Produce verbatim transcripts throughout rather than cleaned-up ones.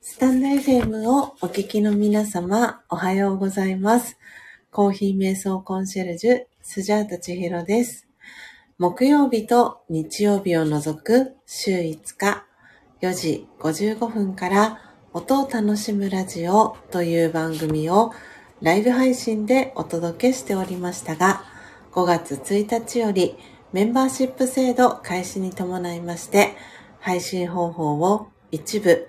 スタンド エフエム をお聞きの皆様、おはようございます。コーヒー瞑想コンシェルジュ、スジャータ千尋です。木曜日と日曜日を除く週いつか、よじごじゅうごふんから音を楽しむラジオという番組をライブ配信でお届けしておりましたが、ごがつついたちよりメンバーシップ制度開始に伴いまして、配信方法を一部、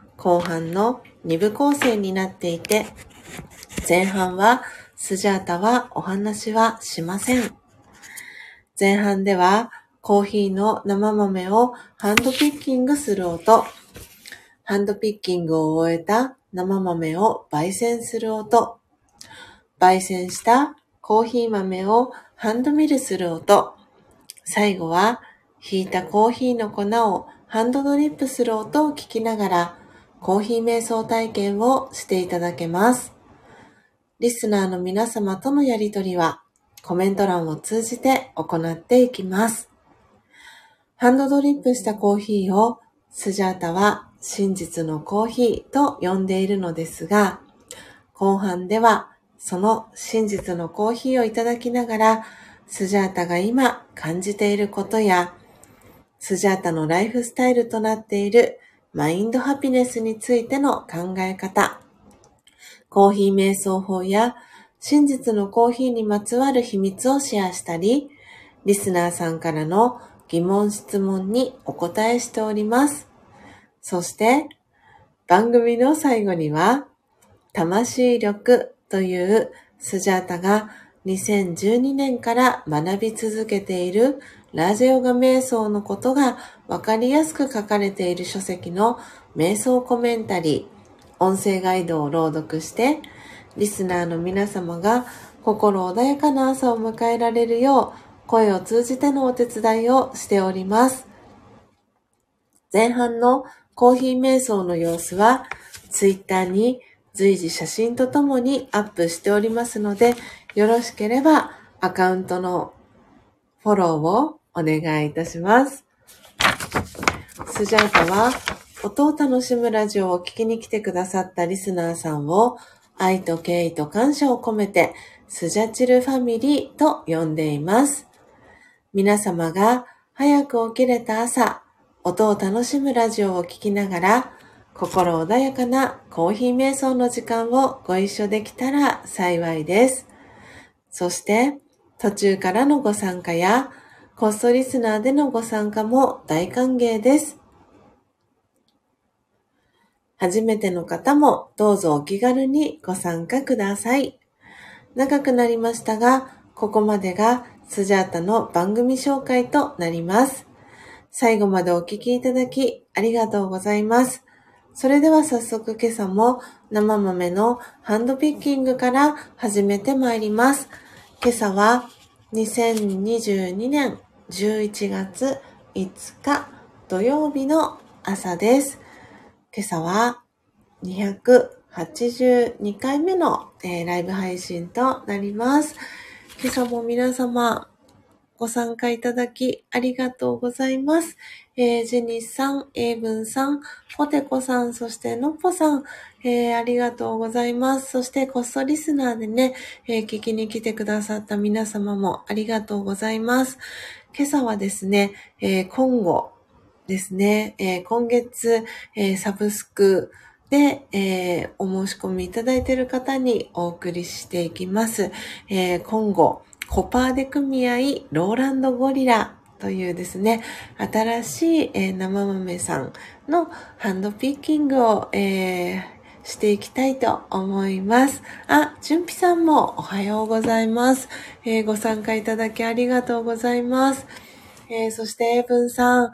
後半の二部構成になっていて、前半はスジャータはお話はしません。前半ではコーヒーの生豆をハンドピッキングする音、ハンドピッキングを終えた生豆を焙煎する音、焙煎したコーヒー豆をハンドミルする音、最後はひいたコーヒーの粉をハンドドリップする音を聞きながらコーヒー瞑想体験をしていただけます。リスナーの皆様とのやりとりはコメント欄を通じて行っていきます。ハンドドリップしたコーヒーをスジャータは真実のコーヒーと呼んでいるのですが、後半ではその真実のコーヒーをいただきながらスジャータが今感じていることやスジャータのライフスタイルとなっているマインドハピネスについての考え方、コーヒー瞑想法や真実のコーヒーにまつわる秘密をシェアしたり、リスナーさんからの疑問質問にお答えしております。そして番組の最後には魂力というスジャータがにせんじゅうにねんから学び続けているラジオガ瞑想のことがわかりやすく書かれている書籍の瞑想コメンタリー、音声ガイドを朗読して、リスナーの皆様が心穏やかな朝を迎えられるよう、声を通じてのお手伝いをしております。前半のコーヒー瞑想の様子は、ツイッターに随時写真とともにアップしておりますので、よろしければアカウントのフォローをお願いいたします。スジャータは音を楽しむラジオを聞きに来てくださったリスナーさんを愛と敬意と感謝を込めてスジャチルファミリーと呼んでいます。皆様が早く起きれた朝、音を楽しむラジオを聞きながら心穏やかなコーヒー瞑想の時間をご一緒できたら幸いです。そして途中からのご参加やコストリスナーでのご参加も大歓迎です。初めての方もどうぞお気軽にご参加ください。長くなりましたが、ここまでがスジャータの番組紹介となります。最後までお聞きいただきありがとうございます。それでは早速今朝も生豆のハンドピッキングから始めてまいります。今朝はにせんにじゅうにねんじゅういちがついつか土曜日の朝です。今朝はにひゃくはちじゅうにかいめの、えー、ライブ配信となります。今朝も皆様ご参加いただきありがとうございます。えー、ジェニスさん、エイブンさん、ポテコさん、そしてノッポさん、えー、ありがとうございます。そしてコストリスナーでね、えー、聞きに来てくださった皆様もありがとうございます。今朝はですね、えー、今後ですね、えー、今月、えー、サブスクで、えー、お申し込みいただいている方にお送りしていきます。えー、今後、コパーデ組合ローランドゴリラというですね、新しい、えー、生豆さんのハンドピッキングを、えー、していきたいと思います。あ、じゅんぴさんもおはようございます、えー。ご参加いただきありがとうございます。えー、そして、エブンさん、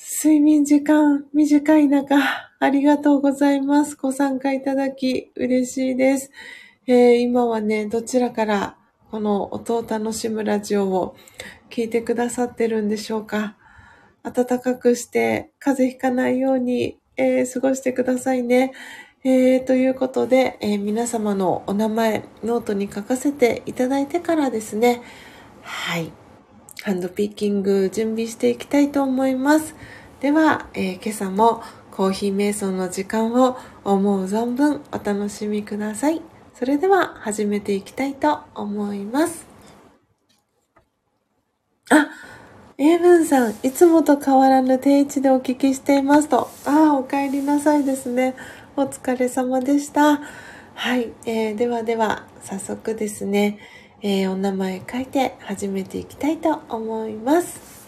睡眠時間短い中、ありがとうございます。ご参加いただき嬉しいです。えー、今はね、どちらからこの音を楽しむラジオを聞いてくださってるんでしょうか。暖かくして風邪ひかないように、えー、過ごしてくださいね。えー、ということで、えー、皆様のお名前、ノートに書かせていただいてからですね、はい、ハンドピッキング準備していきたいと思います。では、えー、今朝もコーヒー瞑想の時間を思う存分お楽しみください。それでは始めていきたいと思います。あ、英文さん、いつもと変わらぬ定位置でお聞きしていますと。ああ、お帰りなさいですね。お疲れ様でした。はい、えー、ではでは早速ですね、えー、お名前書いて始めていきたいと思います。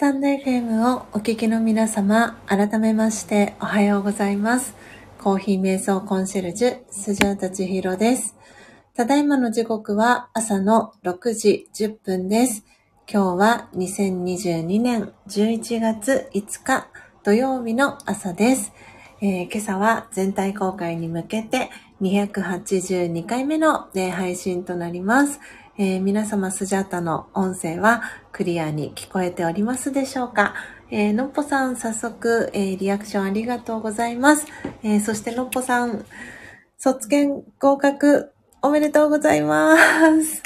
タンド エフエム をお聞きの皆様、改めましておはようございます。コーヒー瞑想コンシェルジュ、スジャータ千尋です。ただいまの時刻は朝のろくじじゅっぷんです。今日はにせんにじゅうにねんじゅういちがついつか土曜日の朝です。えー、今朝は全体公開に向けてにひゃくはちじゅうにかいめの、ね、配信となります。えー、皆様スジャータの音声はクリアに聞こえておりますでしょうか。えー、のっぽさん早速、えー、リアクションありがとうございます。えー、そしてのっぽさん卒検合格おめでとうございます。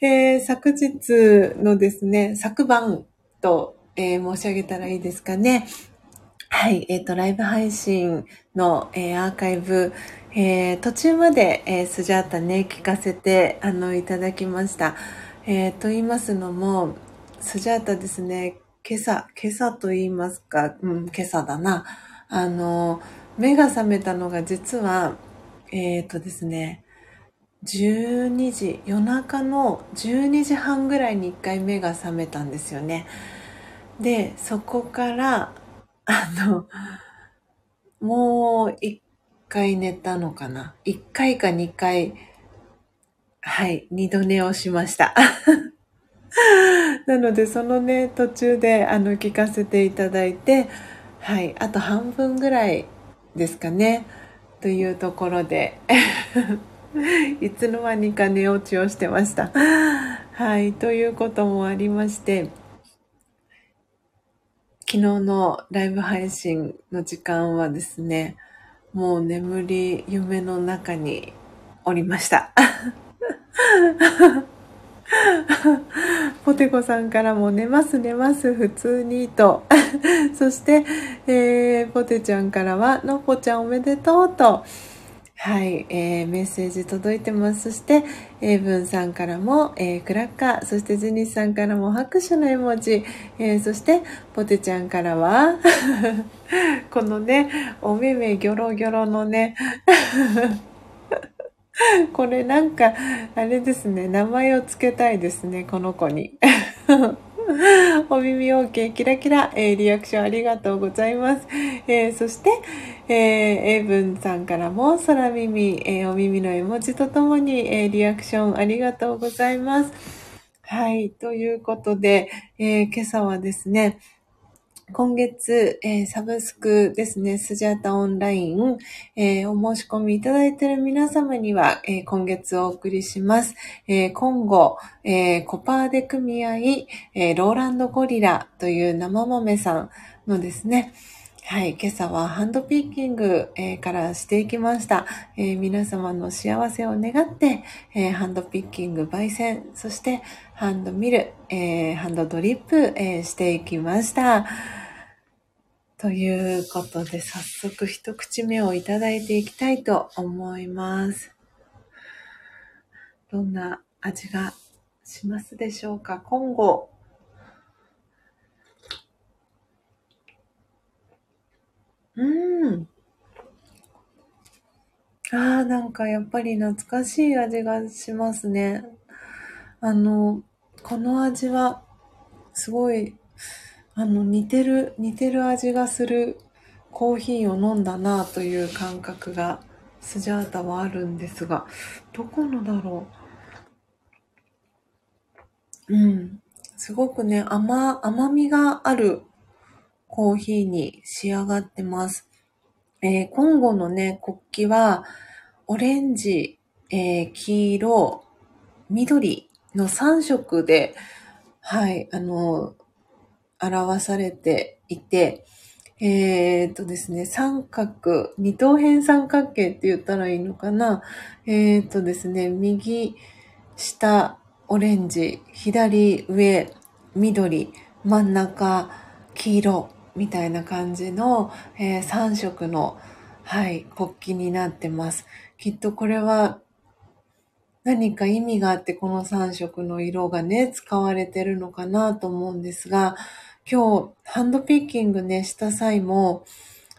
えー、昨日のですね、昨晩と、えー、申し上げたらいいですかね。はい、えっと、ライブ配信の、えー、アーカイブ、えー、途中まで、えー、スジャータね、聞かせて、あの、いただきました。えー、と言いますのも、スジャータですね、今朝、今朝と言いますか、うん、今朝だな。あの、目が覚めたのが実は、えっとですね、じゅうにじ、夜中のじゅうにじはんぐらいにいっかい目が覚めたんですよね。で、そこから、あの、もう一回寝たのかな。一回か二回、はい、二度寝をしました。なので、そのね、途中で、あの、聞かせていただいて、はい、あと半分ぐらいですかね、というところで、いつの間にか寝落ちをしてました。はい、ということもありまして、昨日のライブ配信の時間はですね、もう眠り夢の中におりました。ポテコさんからも寝ます寝ます普通にと。そして、えー、ポテちゃんからはのっぽちゃんおめでとうと。はい、えー、メッセージ届いてます。そして、えー、ブンさんからも、えー、クラッカー、そしてジニスさんからも拍手の絵文字、えー、そして、ポテちゃんからは、このね、おめめギョロギョロのね、これなんか、あれですね、名前をつけたいですね、この子に。お耳 OK キラキラ、えー、リアクションありがとうございます。えー、そして、えー、エブンさんからも空耳、えー、お耳の絵文字とともに、えー、リアクションありがとうございます。はい、ということで、えー、今朝はですね、今月、えー、サブスクですね、スジャータオンライン、えー、お申し込みいただいている皆様には、えー、今月お送りします。えー、今後、えー、コパーデ組合、えー、ローランドゴリラという生豆さんのですね、はい、今朝はハンドピッキング、えー、からしていきました。えー、皆様の幸せを願って、えー、ハンドピッキング、焙煎、そしてハンドミル、えー、ハンドドリップ、えー、していきました。ということで、早速一口目をいただいていきたいと思います。どんな味がしますでしょうか。今後、うん。ああ、なんかやっぱり懐かしい味がしますね。あの、この味は、すごい、あの、似てる、似てる味がするコーヒーを飲んだなという感覚が、スジャータはあるんですが、どこのだろう。うん。すごくね、甘、甘みがある。コーヒーに仕上がってます。えー、コンゴのね、国旗は、オレンジ、えー、黄色、緑のさん色で、はい、あの、表されていて、えー、っとですね、三角、二等辺三角形って言ったらいいのかな。えー、っとですね、右下、オレンジ、左上、緑、真ん中、黄色、みたいな感じの、えー、さん色の、はい、国旗になってます。きっとこれは何か意味があってこのさん色の色がね、使われてるのかなと思うんですが、今日ハンドピッキングね、した際も、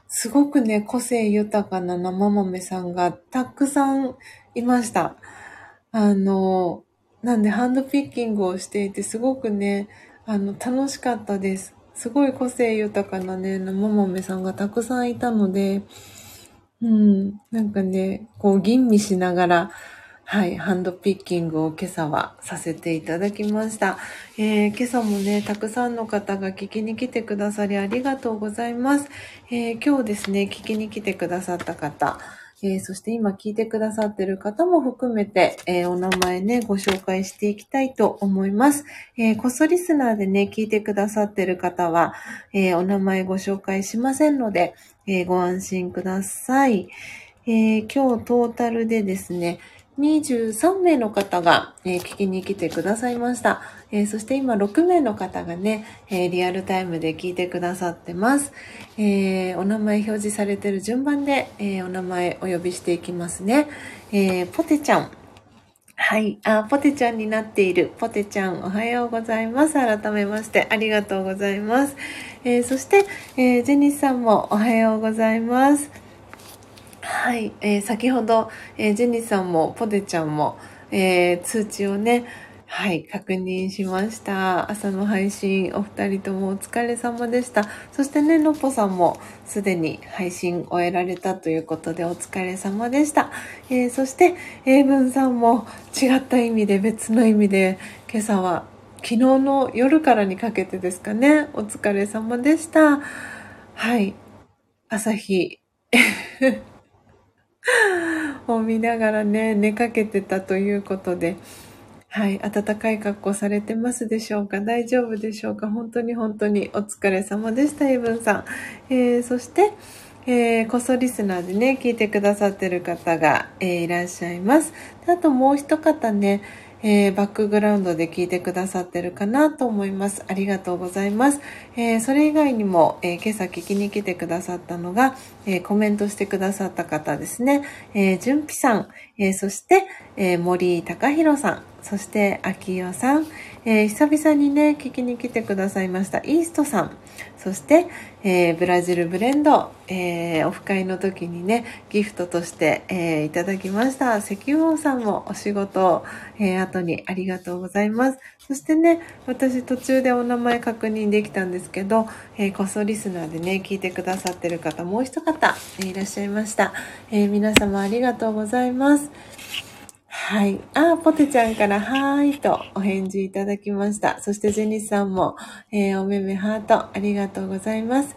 すごくね、個性豊かな生豆さんがたくさんいました。あの、なんでハンドピッキングをしていて、すごくね、あの、楽しかったです。すごい個性豊かなね、ももめさんがたくさんいたので、うん、なんかね、こう吟味しながら、はい、ハンドピッキングを今朝はさせていただきました。えー、今朝もね、たくさんの方が聞きに来てくださりありがとうございます。えー、今日ですね、聞きに来てくださった方、えー、そして今聞いてくださっている方も含めて、えー、お名前ね、ご紹介していきたいと思います。えー、こっそリスナーでね、聞いてくださっている方は、えー、お名前ご紹介しませんので、えー、ご安心ください。えー、今日トータルでですね、にじゅうさんめいの方が、えー、聞きに来てくださいました。えー、そして今ろくめいの方がね、えー、リアルタイムで聞いてくださってます。えー、お名前表示されてる順番で、えー、お名前お呼びしていきますね。えー、ポテちゃん。はい。あ、ポテちゃんになっている。ポテちゃん、おはようございます。改めまして、ありがとうございます。えー、そして、えー、ジェニスさんもおはようございます。はい、えー、先ほど、えー、ジェニーさんもポテちゃんも、えー、通知をね、はい、確認しました。朝の配信、お二人ともお疲れ様でした。そしてね、のっぽさんもすでに配信終えられたということでお疲れ様でした。えー、そして、英文さんも違った意味で、別の意味で、今朝は昨日の夜からにかけてですかね、お疲れ様でした。はい、朝日。を見ながらね、寝かけてたということで、はい、暖かい格好されてますでしょうか？大丈夫でしょうか？本当に本当にお疲れ様でした、エブンさん。えー、そして、えー、こそリスナーでね、聞いてくださってる方が、えー、いらっしゃいます。で、あともう一方ね、えー、バックグラウンドで聞いてくださってるかなと思います。ありがとうございます。えー、それ以外にも、えー、今朝聞きに来てくださったのが、えー、コメントしてくださった方ですね。えー、じゅんぴさん、えー、そして、えー、森高弘さん、そして秋代さん、えー、久々にね、聞きに来てくださいましたイーストさん、そして、えー、ブラジルブレンド、えー、オフ会の時にね、ギフトとして、えー、いただきました石油王さんもお仕事、えー、後にありがとうございます。そしてね、私途中でお名前確認できたんですけど、えー、こそリスナーでね、聞いてくださってる方、もう一方、えー、いらっしゃいました。えー、皆様ありがとうございます。はい。あ、ポテちゃんから、はーいとお返事いただきました。そしてジェニスさんも、えー、おめめハート、ありがとうございます。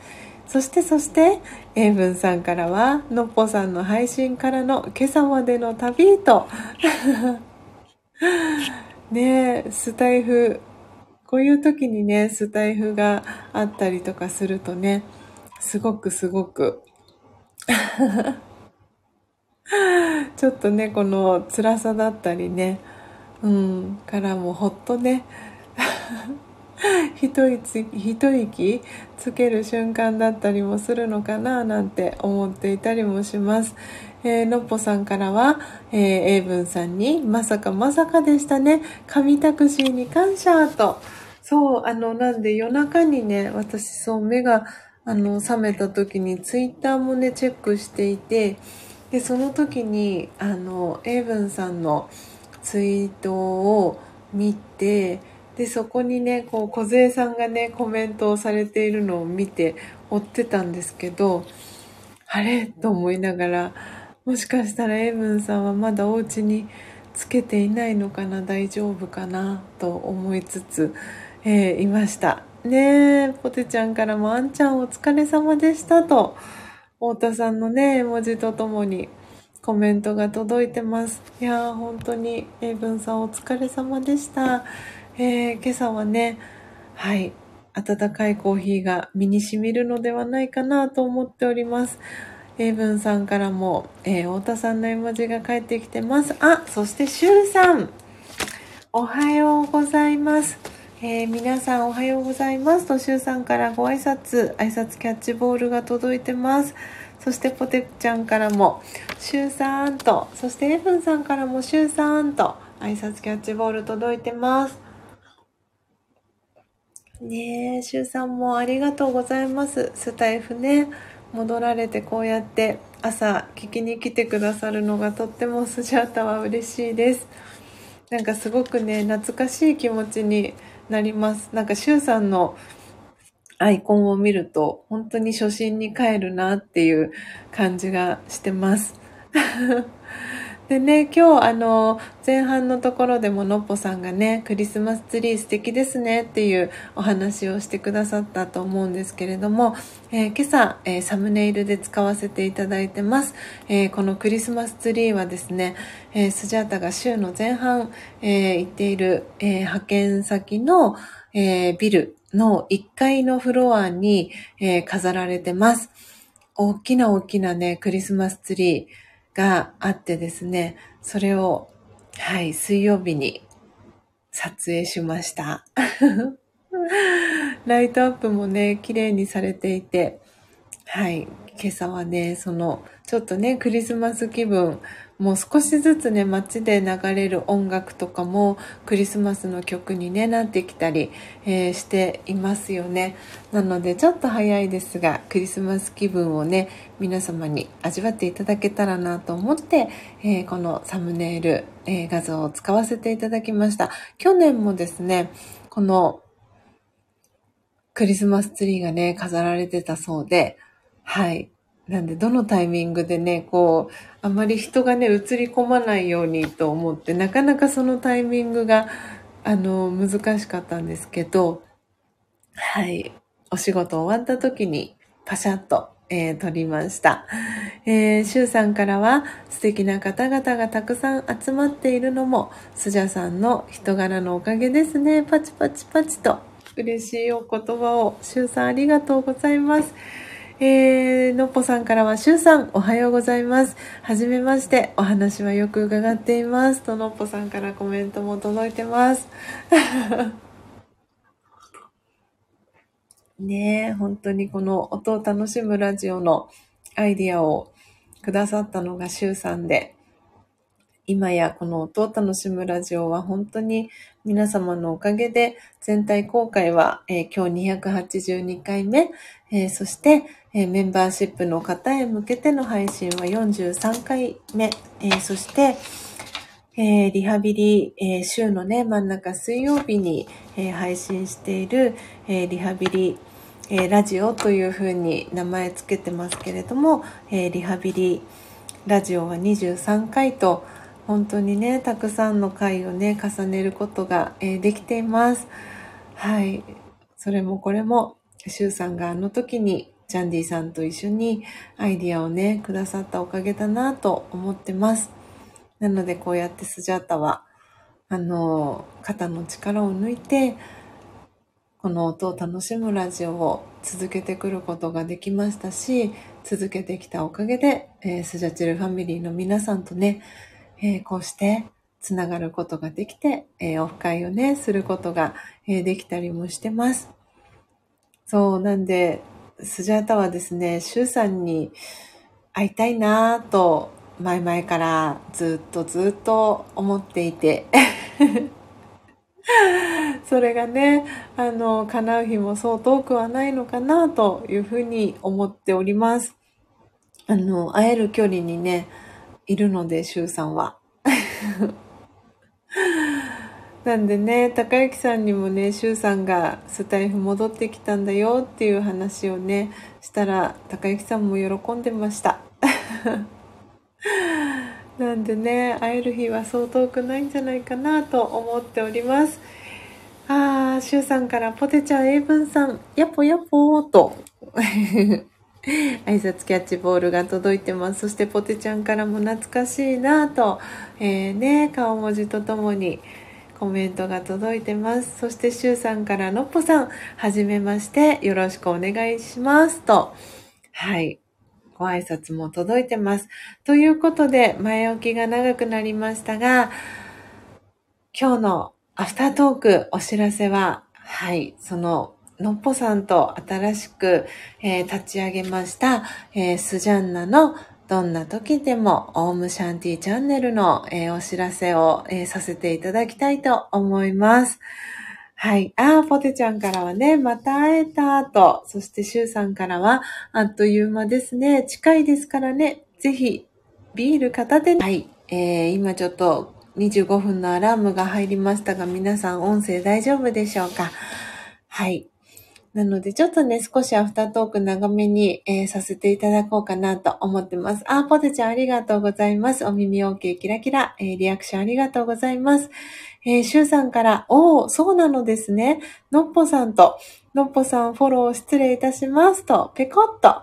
そして、そして、エイブンさんからは、のっぽさんの配信からの今朝までの旅と、ねえ、スタイフ、こういう時にね、スタイフがあったりとかするとね、すごくすごく、ちょっとね、この辛さだったりね、うん、からもほっとね、一息、一息つける瞬間だったりもするのかな、なんて思っていたりもします。えー、のっぽさんからは、えー、エイブンさんに、まさかまさかでしたね。神タクシーに感謝と。そう、あの、なんで夜中にね、私そう、目が、あの、覚めた時にツイッターもね、チェックしていて、で、その時に、あの、エイブンさんのツイートを見て、で、そこにね、こう、小杉さんがね、コメントをされているのを見て、追ってたんですけど、あれと思いながら、もしかしたらエイブンさんはまだお家につけていないのかな、大丈夫かな、と思いつつ、えー、いました。ねえ、ポテちゃんからも、あんちゃんお疲れ様でした、と。太田さんのね、絵文字とともにコメントが届いてます。いやー、本当に、エイブンさんお疲れ様でした。えー、今朝はね、はい、温かいコーヒーが身に染みるのではないかなと思っております。エイブンさんからも、えー、太田さんの絵文字が返ってきてます。あ、そして、シュウさん、おはようございます。えー、皆さんおはようございますと、シュウさんからご挨拶、挨拶キャッチボールが届いてます。そしてポテちゃんからも、シュウさんと、そしてエブンさんからもシュウさんと、挨拶キャッチボール届いてます。ねえ、シュウさんもありがとうございます。スタイフね、戻られてこうやって朝聞きに来てくださるのがとってもスジャータは嬉しいです。なんかすごくね、懐かしい気持ちになります。なんかシュウさんのアイコンを見ると、本当に初心に帰るなっていう感じがしてます。でね、今日あの前半のところでものっぽさんがね、クリスマスツリー素敵ですねっていうお話をしてくださったと思うんですけれども、えー、今朝、えー、サムネイルで使わせていただいてます、えー、このクリスマスツリーはですね、えー、スジャータが週の前半、えー、行っている、えー、派遣先の、えー、ビルのいっかいのフロアに、えー、飾られてます。大きな大きなね、クリスマスツリーがあってですね、それを、はい、水曜日に撮影しました。ライトアップもね、綺麗にされていて、はい、今朝はね、その、ちょっとね、クリスマス気分、もう少しずつね、街で流れる音楽とかも、クリスマスの曲に、ね、なってきたり、えー、していますよね。なので、ちょっと早いですが、クリスマス気分をね、皆様に味わっていただけたらなと思って、えー、このサムネイル、えー、画像を使わせていただきました。去年もですね、このクリスマスツリーがね、飾られてたそうで、はい。なんで、どのタイミングでね、こう、あまり人がね、映り込まないようにと思って、なかなかそのタイミングが、あの、難しかったんですけど、はい。お仕事終わった時に、パシャッと、えー、撮りました。えー、シュウさんからは、素敵な方々がたくさん集まっているのも、スジャさんの人柄のおかげですね。パチパチパチと、嬉しいお言葉を、シュウさんありがとうございます。えー、のっぽさんからは、しゅうさん、おはようございます。はじめまして、お話はよく伺っています。と、のっぽさんからコメントも届いてます。ねえ、本当にこの音を楽しむラジオのアイディアをくださったのがしゅうさんで、今やこの音を楽しむラジオは本当に皆様のおかげで、全体公開は、えー、今日にひゃくはちじゅうにかいめ、えー、そして、えー、メンバーシップの方へ向けての配信はよんじゅうさんかいめ、えー、そして、えー、リハビリ、えー、週のね、真ん中水曜日に、えー、配信している、えー、リハビリ、えー、ラジオというふうに名前つけてますけれども、えー、リハビリラジオはにじゅうさんかいと、本当にね、たくさんの回をね、重ねることが、えー、できています。はい。それもこれも、シュウさんがあの時に、ジャンディさんと一緒にアイディアをね、くださったおかげだなと思ってます。なので、こうやってスジャータは、あの、肩の力を抜いて、この音を楽しむラジオを続けてくることができましたし、続けてきたおかげで、えー、スジャチルファミリーの皆さんとね、えー、こうしてつながることができて、えー、オフ会をね、することが、えー、できたりもしてます。そう、なんで、スジャータはですね、シュウさんに会いたいなぁと、前々からずっとずっと思っていて、それがね、あの、叶う日もそう遠くはないのかなというふうに思っております。あの、会える距離にね、いるので、シュウさんは。なんでね、高雪さんにもね、シュウさんがスタイフ戻ってきたんだよっていう話をね、したら、高雪さんも喜んでました。なんでね、会える日はそう遠くないんじゃないかなと思っております。あー、シュウさんから、ポテちゃん、英文さん、やっぽやっぽーと。挨拶キャッチボールが届いてます。そしてポテちゃんからも懐かしいなぁと、えー、ね、顔文字とともにコメントが届いてます。そしてシュウさんからのっぽさん、はじめまして、よろしくお願いしますと、はい、ご挨拶も届いてます。ということで、前置きが長くなりましたが、今日のアフタートークお知らせは、はい、その、のっぽさんと新しく、えー、立ち上げました、えー、スジャンナのどんな時でもオームシャンティチャンネルの、えー、お知らせを、えー、させていただきたいと思います。はい。あー、ポテちゃんからはね、また会えたと、そしてシュウさんからは、あっという間ですね。近いですからね。ぜひ、ビール片手に。はい。えー、今ちょっと、にじゅうごふんのアラームが入りましたが、皆さん音声大丈夫でしょうか？はい。なので、ちょっとね、少しアフタートーク長めに、えー、させていただこうかなと思ってます。あ、ポテちゃんありがとうございます。お耳 OK キラキラ、えー、リアクションありがとうございます。えー、シュウさんから、おー、そうなのですね。のっぽさんと、のっぽさんフォロー失礼いたしますと、ペコッと。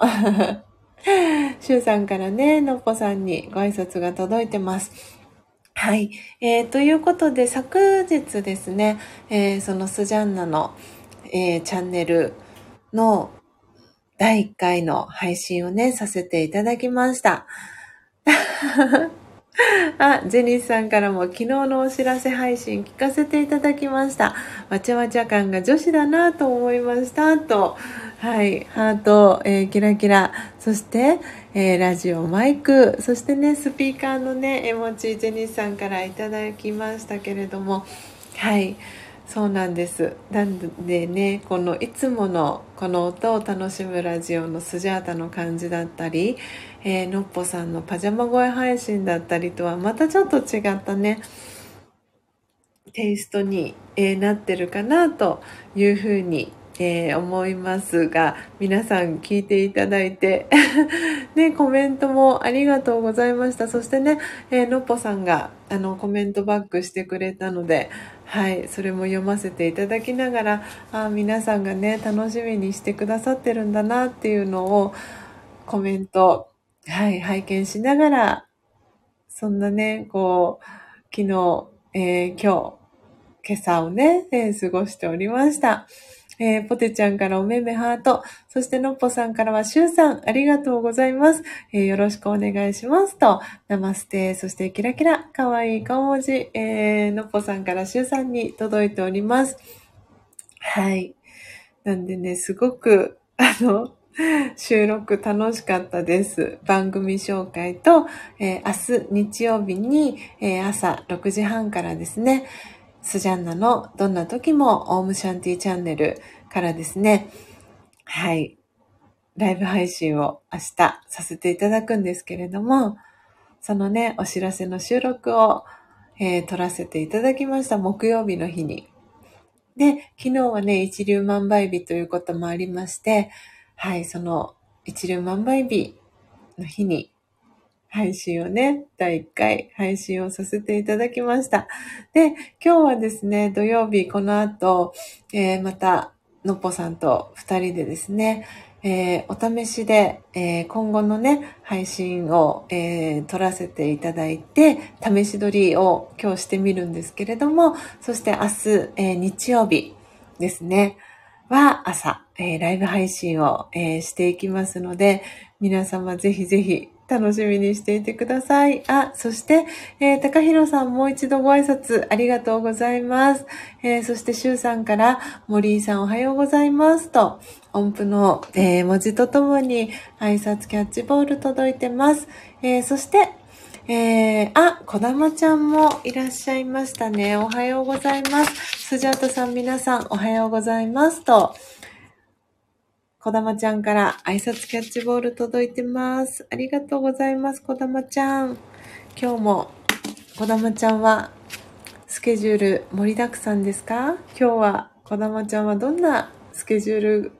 シュウさんからね、のっぽさんにご挨拶が届いてます。はい、えー、ということで昨日ですね、えー、そのスジャンナの、えー、チャンネルのだいいっかいの配信をねさせていただきました。あ、ジェニスさんからも昨日のお知らせ配信聞かせていただきました。わちゃわちゃ感が女子だなと思いましたと、はい、ハート、えー、キラキラ、そして、えー、ラジオ、マイク、そしてね、スピーカーのね、絵文字、ジェニーさんからいただきましたけれども、はい、そうなんです。なんでね、このいつものこの音を楽しむラジオのスジャータの感じだったり、えー、のっぽさんのパジャマ声配信だったりとは、またちょっと違ったね、テイストに、えー、なってるかなというふうに、えー、思いますが、皆さん聞いていただいてね、コメントもありがとうございました。そしてね、えー、のっぽさんがあのコメントバックしてくれたので、はい、それも読ませていただきながら、あ、皆さんがね、楽しみにしてくださってるんだなっていうのをコメント、はい、拝見しながら、そんなね、こう、昨日、えー、今日、今朝をね、えー、過ごしておりました。えー、ポテちゃんからおめめハート、そしてのっぽさんからはしゅうさんありがとうございます、えー、よろしくお願いしますと、ナマステ、そしてキラキラかわいい顔文字、えー、のっぽさんからしゅうさんに届いております。はい、なんでね、すごくあの収録楽しかったです。番組紹介と、えー、明日日曜日に、えー、朝ろくじはんからですね、スジャンナのどんな時もオームシャンティチャンネルからですね、はい、ライブ配信を明日させていただくんですけれども、そのね、お知らせの収録を、えー、撮らせていただきました、木曜日の日に。で、昨日はね、一粒万倍日ということもありまして、はい、その一粒万倍日の日に、配信をね、だいいっかい配信をさせていただきました。で、今日はですね、土曜日この後、えー、またのっぽさんと二人でですね、えー、お試しで、えー、今後のね、配信を、えー、撮らせていただいて、試し撮りを今日してみるんですけれども、そして明日、えー、日曜日ですね、は朝、えー、ライブ配信を、えー、していきますので、皆様ぜひぜひ、楽しみにしていてください。あ、そして、えー、高弘さんもう一度ご挨拶ありがとうございます。えー、そして、シュウさんから、森井さんおはようございますと、音符の、えー、文字とともに挨拶キャッチボール届いてます。えー、そして、えー、あ、こだまちゃんもいらっしゃいましたね。おはようございます。スジャータさん皆さんおはようございますと、こだまちゃんから挨拶キャッチボール届いてます。ありがとうございます、こだまちゃん。今日もこだまちゃんはスケジュール盛りだくさんですか？今日はこだまちゃんはどんなスケジュール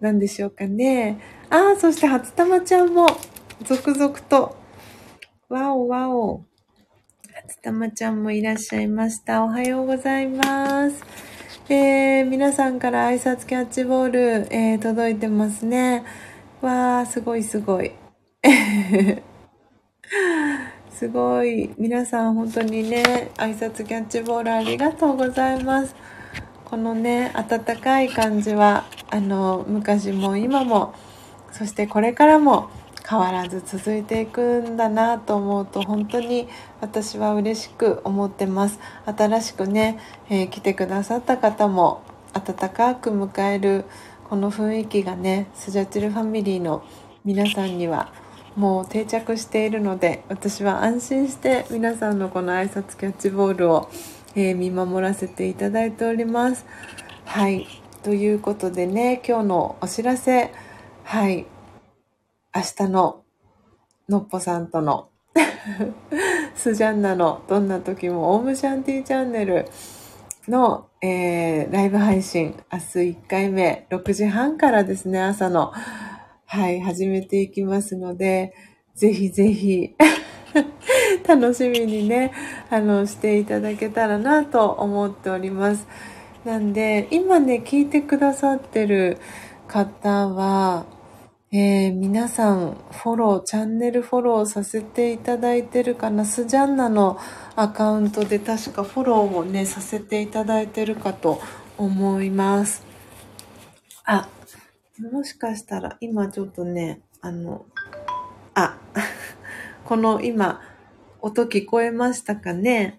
なんでしょうかね。ああ、そして初玉ちゃんも続々と。わおわお。初玉ちゃんもいらっしゃいました。おはようございます。えー、皆さんから挨拶キャッチボール、えー、届いてますね。わー、すごいすごい。すごい。皆さん本当にね、挨拶キャッチボールありがとうございます。このね、温かい感じは、あの、昔も今も、そしてこれからも変わらず続いていくんだなと思うと、本当に私は嬉しく思ってます。新しくね、えー、来てくださった方も温かく迎えるこの雰囲気がね、スジャチルファミリーの皆さんにはもう定着しているので、私は安心して皆さんのこの挨拶キャッチボールを、えー、見守らせていただいております。はい、ということでね、今日のお知らせ、はい、明日ののっぽさんとのスジャンナのどんな時もオームシャンティチャンネルの、えー、ライブ配信、明日いっかいめろくじはんからですね、朝の、はい、始めていきますので、ぜひぜひ楽しみにね、あのしていただけたらなと思っております。なんで今ね、聞いてくださってる方は、えー、皆さんフォロー、チャンネルフォローさせていただいてるかな。スジャンナのアカウントで確かフォローをねさせていただいてるかと思います。あ、もしかしたら今ちょっとね、あのあこの今音聞こえましたかね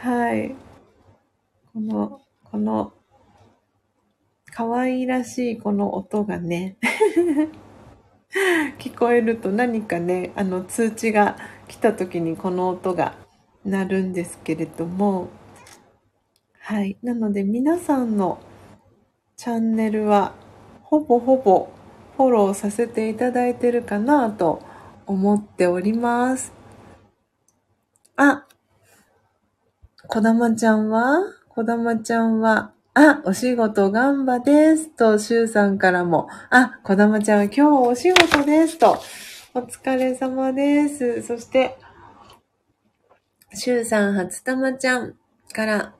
はい、このこの可愛らしいこの音がね聞こえると何かね、あの通知が来た時にこの音が鳴るんですけれども、はい、なので皆さんのチャンネルはほぼほぼフォローさせていただいてるかなと思っております。あ、こだまちゃんはこだまちゃんはあ、お仕事がんばですと、しゅうさんからも、あ、こだまちゃんは今日お仕事ですと、お疲れ様です。そしてしゅうさん、初玉ちゃんから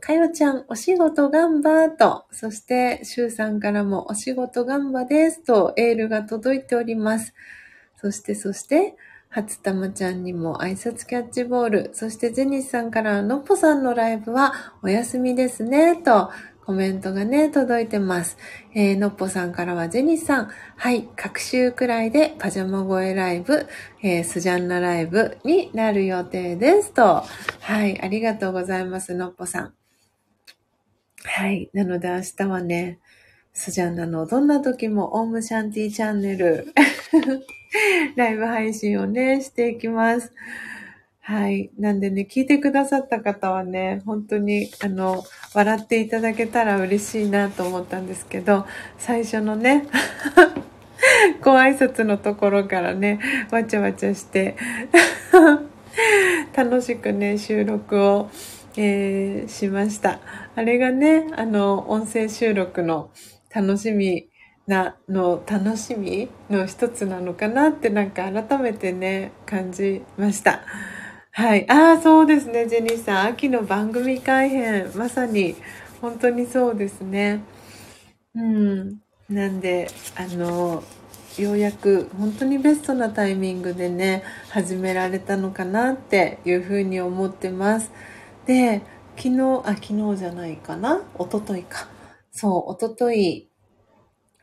かよちゃん、お仕事がんばと、そして、しゅうさんからもお仕事がんばですと、エールが届いております。そして、そして、はつたまちゃんにも挨拶キャッチボール、そして、ジェニスさんから、のっぽさんのライブはお休みですね、と、コメントがね、届いてます。えー、のっぽさんからは、ジェニスさん、はい、隔週くらいでパジャマ声ライブ、えー、スジャンナライブになる予定です、と、はい、ありがとうございます、のっぽさん。はい。なので明日はね、スジャンナのどんな時もオームシャンティチャンネルライブ配信をね、していきます。はい。なんでね、聞いてくださった方はね、本当に、あの、笑っていただけたら嬉しいなと思ったんですけど、最初のね、ご挨拶のところからね、わちゃわちゃして楽しくね、収録をえー、しました。あれがね、あの、音声収録の楽しみなの、楽しみの一つなのかなって、なんか改めてね、感じました。はい。ああ、そうですね、ジェニーさん。秋の番組改編、まさに、本当にそうですね。うん。なんで、あの、ようやく本当にベストなタイミングでね、始められたのかなっていうふうに思ってます。で、昨日、あ、昨日じゃないかな、一昨日か。そう、一昨日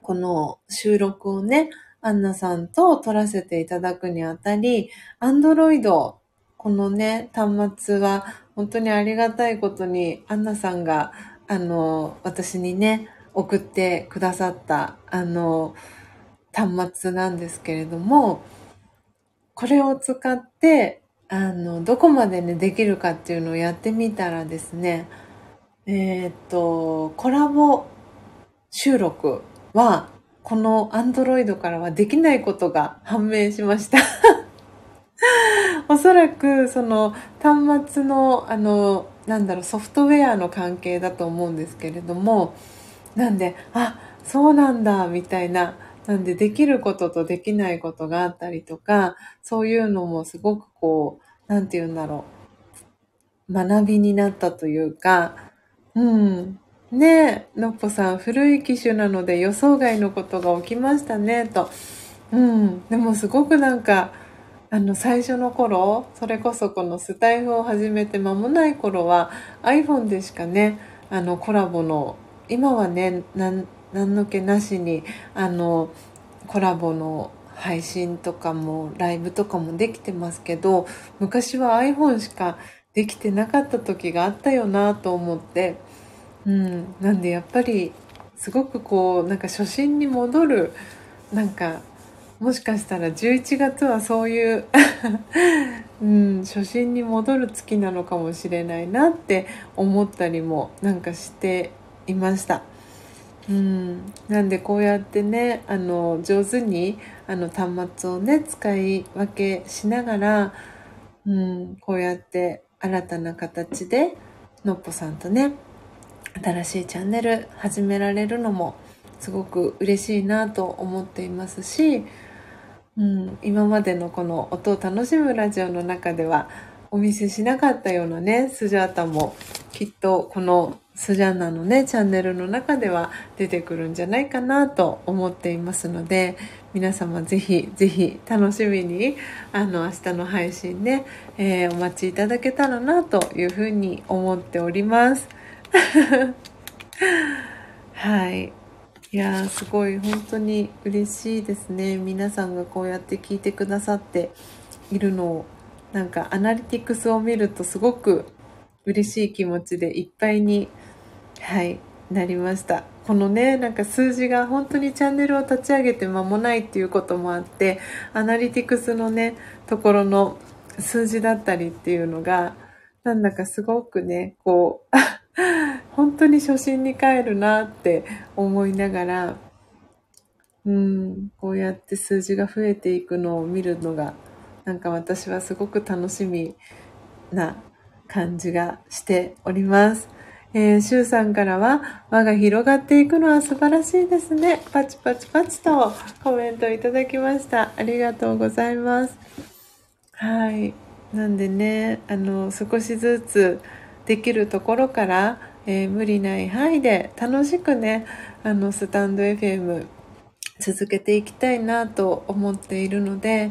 この収録をね、アンナさんと撮らせていただくにあたり、Android、このね、端末は、本当にありがたいことに、アンナさんが、あの、私にね、送ってくださった、あの、端末なんですけれども、これを使って、あの、どこまでね、できるかっていうのをやってみたらですね、えー、っと、コラボ収録は、この Android からはできないことが判明しました。おそらく、その、端末の、あの、なんだろう、ソフトウェアの関係だと思うんですけれども、なんで、あ、そうなんだ、みたいな、なんでできることとできないことがあったりとか、そういうのもすごくこう、なんて言うんだろう、学びになったというか、うん、ねえ、のっぽさん、古い機種なので予想外のことが起きましたね、と。うん、でもすごくなんか、あの、最初の頃、それこそこのスタイフを始めて間もない頃は、iPhone でしかね、あの、コラボの、今はね、なん何の気なしに、あの、コラボの配信とかも、ライブとかもできてますけど、昔は iPhone しかできてなかった時があったよなと思って、うん、なんでやっぱり、すごくこう、なんか初心に戻る、なんか、もしかしたらじゅういちがつはそういう、うん、初心に戻る月なのかもしれないなって思ったりも、なんかしていました。うん、なんでこうやってね、あの上手にあの端末をね使い分けしながら、うん、こうやって新たな形でのっぽさんとね新しいチャンネル始められるのもすごく嬉しいなと思っていますし、うん、今までのこの音を楽しむラジオの中ではお見せしなかったようなねスジャータもきっとこのスジャーナのねチャンネルの中では出てくるんじゃないかなと思っていますので、皆様ぜひぜひ楽しみにあの明日の配信ね、えー、お待ちいただけたらなというふうに思っておりますはい、いやーすごい本当に嬉しいですね。皆さんがこうやって聞いてくださっているのを、なんかアナリティクスを見るとすごく嬉しい気持ちでいっぱいに、はい、なりました。このね、なんか数字が本当にチャンネルを立ち上げて間もないっていうこともあって、アナリティクスのね、ところの数字だったりっていうのが、なんだかすごくね、こう、本当に初心に帰るなって思いながら、うん、こうやって数字が増えていくのを見るのが、なんか私はすごく楽しみな感じがしております。えー、シュウさんからは、輪が広がっていくのは素晴らしいですね。パチパチパチとコメントいただきました。ありがとうございます。はい。なんでね、あの、少しずつできるところから、えー、無理ない範囲で楽しくね、あの、スタンド エフエム 続けていきたいなと思っているので、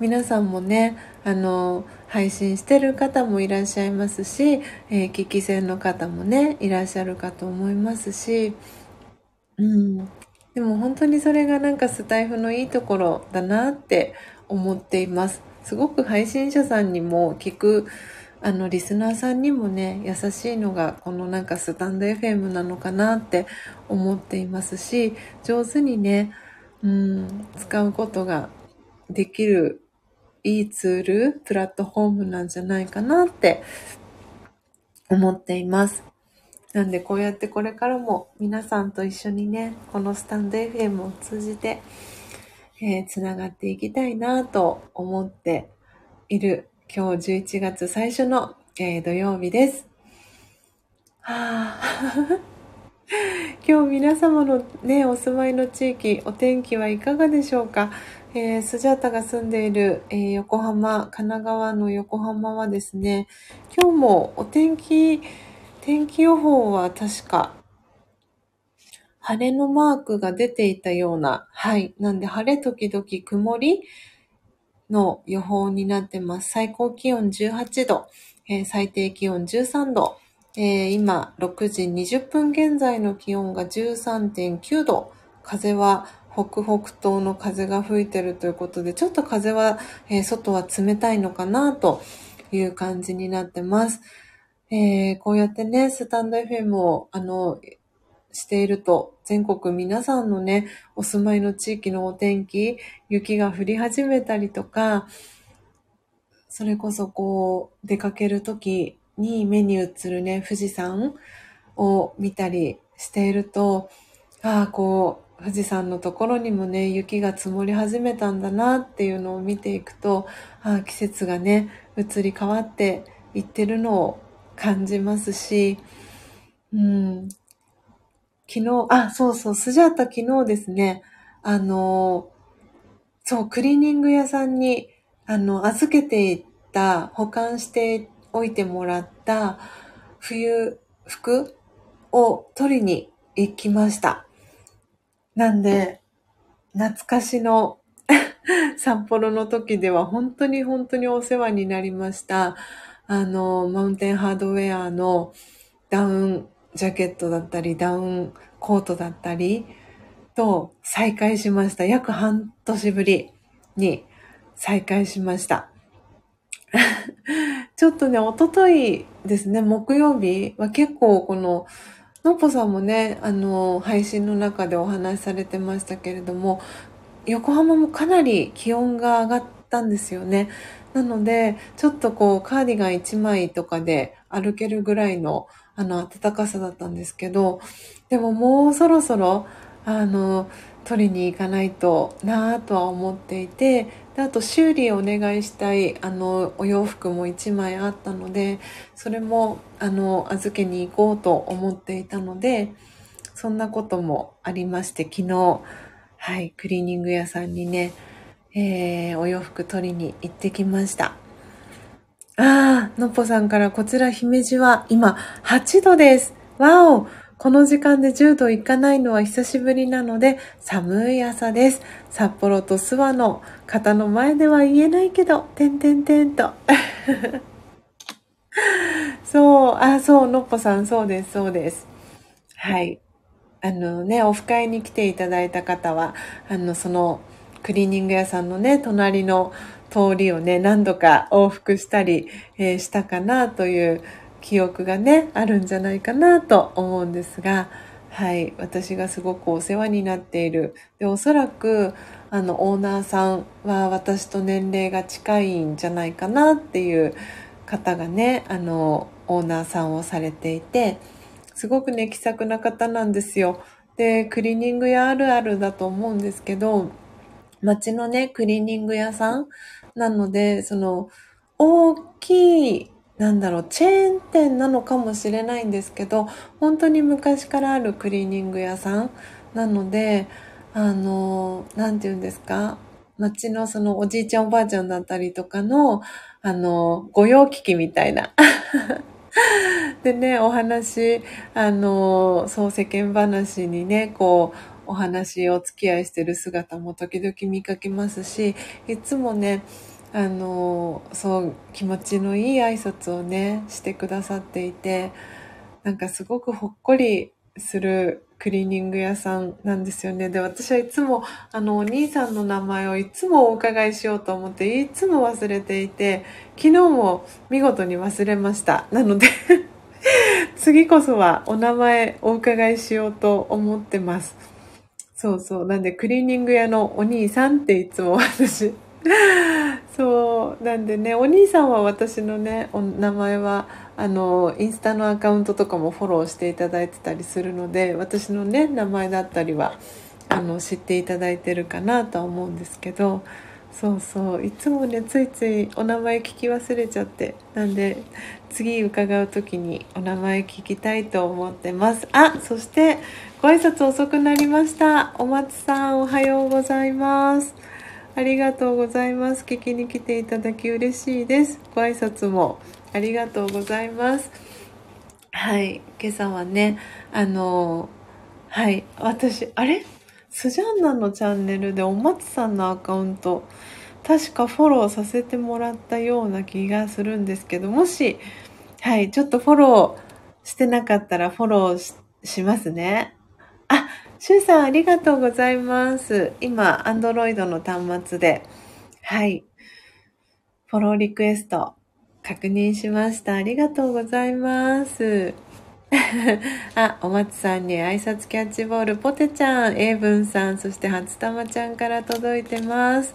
皆さんもね、あの、配信してる方もいらっしゃいますし、えー、聞き戦の方もね、いらっしゃるかと思いますし、うん。でも本当にそれがなんかスタイフのいいところだなって思っています。すごく配信者さんにも聞く、あの、リスナーさんにもね、優しいのが、このなんかスタンド エフエム なのかなって思っていますし、上手にね、うん、使うことができるいいツール、プラットフォームなんじゃないかなって思っています。なんでこうやってこれからも皆さんと一緒にね、このスタンド エフエム を通じて、えー、つながっていきたいなと思っている今日じゅういちがつ最初の、えー、土曜日です。はぁ今日皆様のね、お住まいの地域、お天気はいかがでしょうか。えー、スジャータが住んでいる、えー、横浜、神奈川の横浜はですね、今日もお天気、天気予報は確か、晴れのマークが出ていたような、はい。なんで、晴れ時々曇りの予報になってます。最高気温じゅうはちど、えー、最低気温じゅうさんど、えー、今、ろくじにじゅっぷん現在の気温が じゅうさんてんきゅうど、風は、北北東の風が吹いてるということで、ちょっと風は、えー、外は冷たいのかなという感じになってます。えー、こうやってね、スタンド エフエム を、あの、していると、全国皆さんのね、お住まいの地域のお天気、雪が降り始めたりとか、それこそこう、出かけるときに目に映るね、富士山を見たりしていると、ああ、こう、富士山のところにもね、雪が積もり始めたんだなっていうのを見ていくと、あ、季節がね、移り変わっていってるのを感じますし、うん、昨日、あ、そうそう、スジャータ昨日ですね、あの、そう、クリーニング屋さんに、あの、預けていった、保管しておいてもらった冬服を取りに行きました。なんで、懐かしの札幌の時では本当に本当にお世話になりました。あの、マウンテンハードウェアのダウンジャケットだったり、ダウンコートだったりと再会しました。約半年ぶりに再会しました。ちょっとね、おとといですね、木曜日は結構この、のっぽさんもね、あの、配信の中でお話しされてましたけれども、横浜もかなり気温が上がったんですよね。なので、ちょっとこう、カーディガンいちまいとかで歩けるぐらいの、あの暖かさだったんですけど、でももうそろそろあの取りに行かないとなぁとは思っていて、であと修理お願いしたいあのお洋服もいちまいあったので、それもあの預けに行こうと思っていたので、そんなこともありまして、昨日、はい、クリーニング屋さんにね、えー、お洋服取りに行ってきました。あー、のっぽさんから、こちら姫路は今はちどです。わお、この時間でじゅうどいかないのは久しぶりなので寒い朝です。札幌と諏訪の方の前では言えないけどてんてんてんとそう、あ、そう、のっぽさん、そうですそうです。はい、あのね、オフ会に来ていただいた方はあのそのクリーニング屋さんのね隣の通りをね何度か往復したり、えー、したかなという記憶がねあるんじゃないかなと思うんですが、はい、私がすごくお世話になっている、でおそらくあのオーナーさんは私と年齢が近いんじゃないかなっていう方がねあのオーナーさんをされていて、すごくね気さくな方なんですよ。でクリーニング屋あるあるだと思うんですけど、街のねクリーニング屋さんなので、その大きいなんだろうチェーン店なのかもしれないんですけど、本当に昔からあるクリーニング屋さんなので、あのなんていうんですか、街のそのおじいちゃんおばあちゃんだったりとかのあの御用聞きみたいなでね、お話、あのそう世間話にねこうお話をお付き合いしてる姿も時々見かけますし、いつもねあのそう気持ちのいい挨拶をねしてくださっていて、なんかすごくほっこりするクリーニング屋さんなんですよね。で私はいつもあのお兄さんの名前をいつもお伺いしようと思っていつも忘れていて、昨日も見事に忘れました。なので次こそはお名前お伺いしようと思ってます。そうそう、なんでクリーニング屋のお兄さんっていつも私そうなんでね、お兄さんは私のねお名前はあのインスタのアカウントとかもフォローしていただいてたりするので、私のね名前だったりはあの知っていただいてるかなとは思うんですけど、そうそういつもねついついお名前聞き忘れちゃって、なんで次伺う時にお名前聞きたいと思ってます。あ、そしてご挨拶遅くなりました。お松さん、おはようございます。ありがとうございます。聞きに来ていただき嬉しいです。ご挨拶もありがとうございます。はい、今朝はねあのはい、私あれスジャータのチャンネルでお松さんのアカウント確かフォローさせてもらったような気がするんですけど、もしはいちょっとフォローしてなかったらフォロー し, しますね。あ、しゅうさんありがとうございます。今 Android の端末ではいフォローリクエスト確認しました。ありがとうございますあ、お松さんに挨拶キャッチボール、ポテちゃん、英文さん、そして初玉ちゃんから届いてます。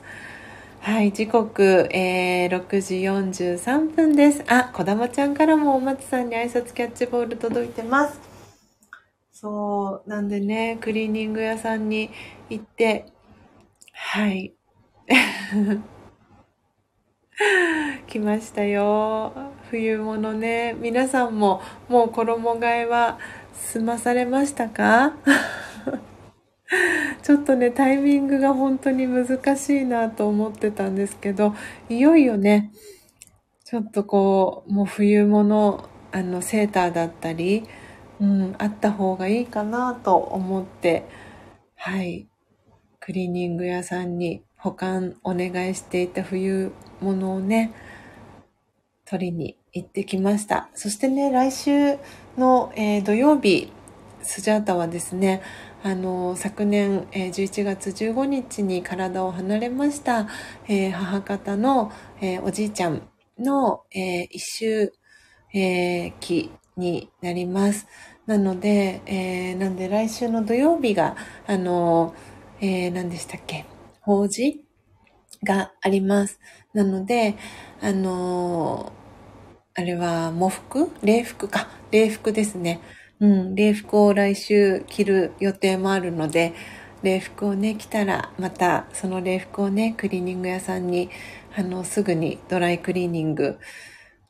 はい、時刻、えー、ろくじよんじゅうさんぷんです。あ、こだまちゃんからもお松さんに挨拶キャッチボール届いてます。そうなんでねクリーニング屋さんに行ってはい来ましたよ。冬物ね、皆さんももう衣替えは済まされましたかちょっとねタイミングが本当に難しいなと思ってたんですけど、いよいよねちょっとこうもう冬物あのセーターだったり、うん、あった方がいいかなと思ってはいクリーニング屋さんに保管お願いしていた冬物をね取りに行ってきました。そしてね来週の、えー、土曜日スジャータはですねあの昨年、えー、じゅういちがつじゅうごにちに体を離れました、えー、母方の、えー、おじいちゃんの、えー、一周、えー、期になります。なので、えー、なんで来週の土曜日があの、えー、何でしたっけ、法事があります。なのであのー、あれは喪服、礼服か礼服ですね。うん、礼服を来週着る予定もあるので、礼服をね、着たらまたその礼服をね、クリーニング屋さんにあのすぐにドライクリーニング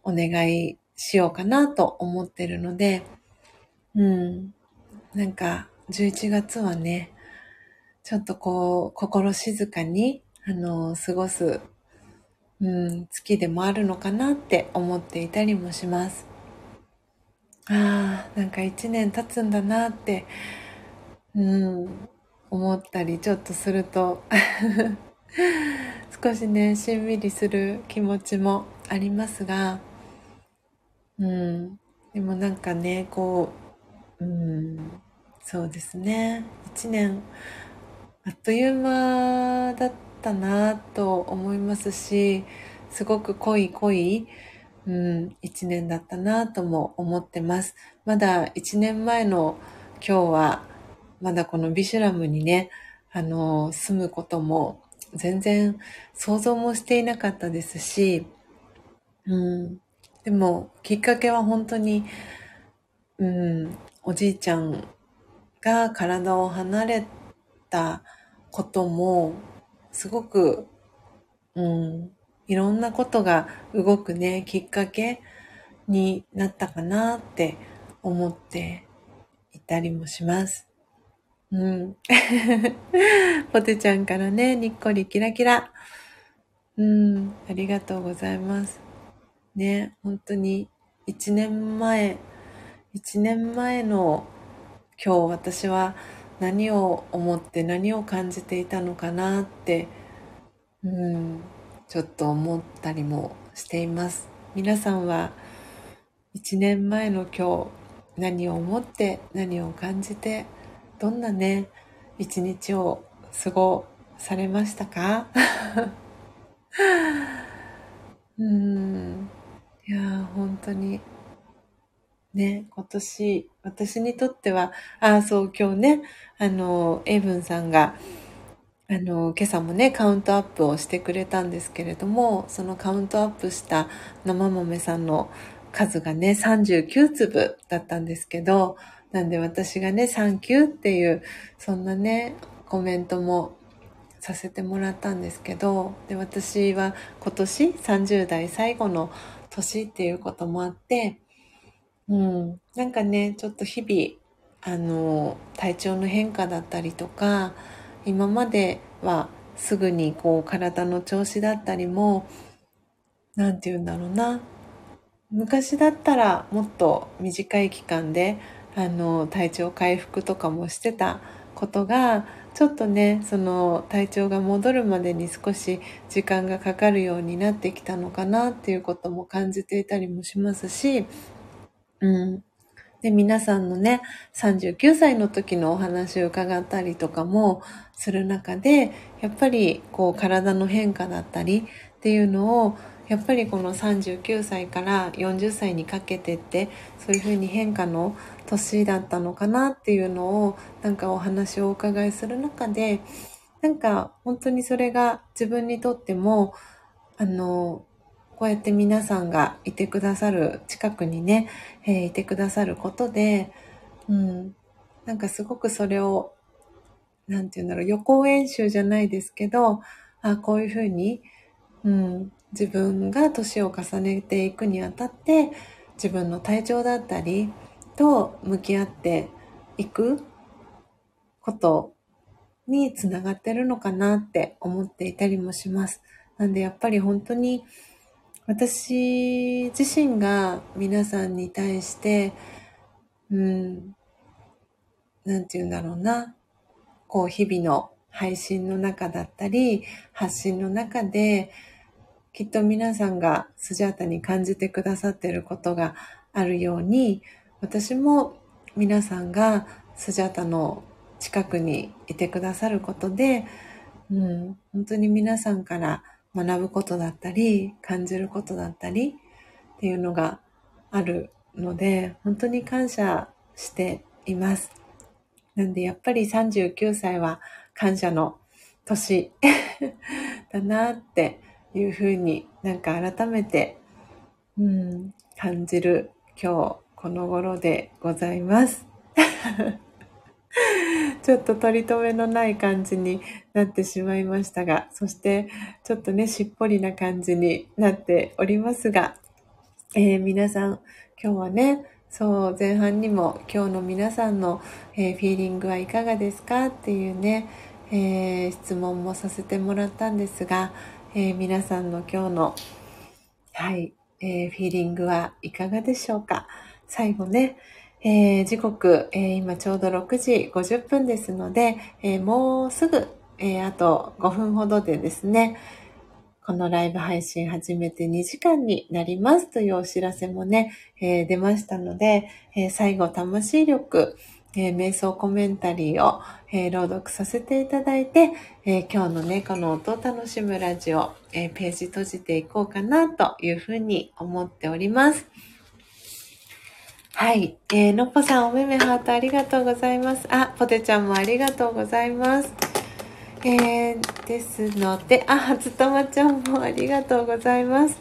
お願いしようかなと思ってるので、うん、なんかじゅういちがつはね、ちょっとこう心静かにあの過ごす、うん、月でもあるのかなって思っていたりもします。ああ、なんか一年経つんだなって、うん、思ったりちょっとすると少しね、しんみりする気持ちもありますが、うん、でもなんかね、こう、うん、そうですね、一年あっという間だったなと思いますし、すごく濃い濃い、うん、一年だったなとも思ってます。まだ一年前の今日は、まだこのビシュラムにね、あの、住むことも全然想像もしていなかったですし、うん、でもきっかけは本当に、うん、おじいちゃんが体を離れたことも、すごく、うん、いろんなことが動くね、きっかけになったかなって思っていたりもします。うん。ポテちゃんからね、にっこりキラキラ。うん、ありがとうございます。ね、本当に一年前、一年前の今日私は何を思って何を感じていたのかなって、うん。ちょっと思ったりもしています。皆さんは一年前の今日何を思って何を感じてどんなね一日を過ごされましたか？うーん、いや本当にね、今年私にとってはああそう今日ねあのエイブンさんがあの今朝もねカウントアップをしてくれたんですけれども、そのカウントアップした生豆さんの数がねさんじゅうきゅうつぶだったんですけど、なんで私がねサンキューっていうそんなねコメントもさせてもらったんですけど、で私は今年さんじゅうだい最後の年っていうこともあって、うん、なんかねちょっと日々あの体調の変化だったりとか、今まではすぐにこう体の調子だったりも、なんて言うんだろうな。昔だったらもっと短い期間で、あの、体調回復とかもしてたことが、ちょっとね、その体調が戻るまでに少し時間がかかるようになってきたのかなっていうことも感じていたりもしますし、うん。で皆さんのねさんじゅうきゅうさいの時のお話を伺ったりとかもする中で、やっぱりこう体の変化だったりっていうのをやっぱりこのさんじゅうきゅうさいからよんじゅっさいにかけてってそういうふうに変化の年だったのかなっていうのをなんかお話をお伺いする中で、なんか本当にそれが自分にとってもあのこうやって皆さんがいてくださる、近くにね、えー、いてくださることで、うん、なんかすごくそれを、なんていうんだろう、予行演習じゃないですけど、あこういうふうに、うん、自分が年を重ねていくにあたって、自分の体調だったりと向き合っていくことにつながってるのかなって思っていたりもします。なんでやっぱり本当に、私自身が皆さんに対して、うん、なんて言うんだろうな、こう日々の配信の中だったり、発信の中で、きっと皆さんがスジャータに感じてくださっていることがあるように、私も皆さんがスジャータの近くにいてくださることで、うん、本当に皆さんから、学ぶことだったり、感じることだったりっていうのがあるので、本当に感謝しています。なんでやっぱりさんじゅうきゅうさいは感謝の年だなっていうふうになんか改めて、うん、感じる今日この頃でございます。ちょっと取り留めのない感じになってしまいましたが、そしてちょっとね、しっぽりな感じになっておりますが、えー、皆さん、今日はね、そう、前半にも今日の皆さんの、えー、フィーリングはいかがですかっていうね、えー、質問もさせてもらったんですが、えー、皆さんの今日の、はい、えー、フィーリングはいかがでしょうか。最後ね、えー、時刻、えー、今ちょうどろくじごじゅっぷんですので、えー、もうすぐ、えー、あとごふんほどでですね、このライブ配信始めてにじかんになりますというお知らせもね、えー、出ましたので、えー、最後魂力、えー、瞑想コメンタリーを、えー、朗読させていただいて、えー、今日のね、この音を楽しむラジオ、えー、ページ閉じていこうかなというふうに思っております。はい、えー、のっぽさん、おめめハートありがとうございます。あ、ポテちゃんもありがとうございます。えー、ですので、あ、初玉ちゃんもありがとうございます。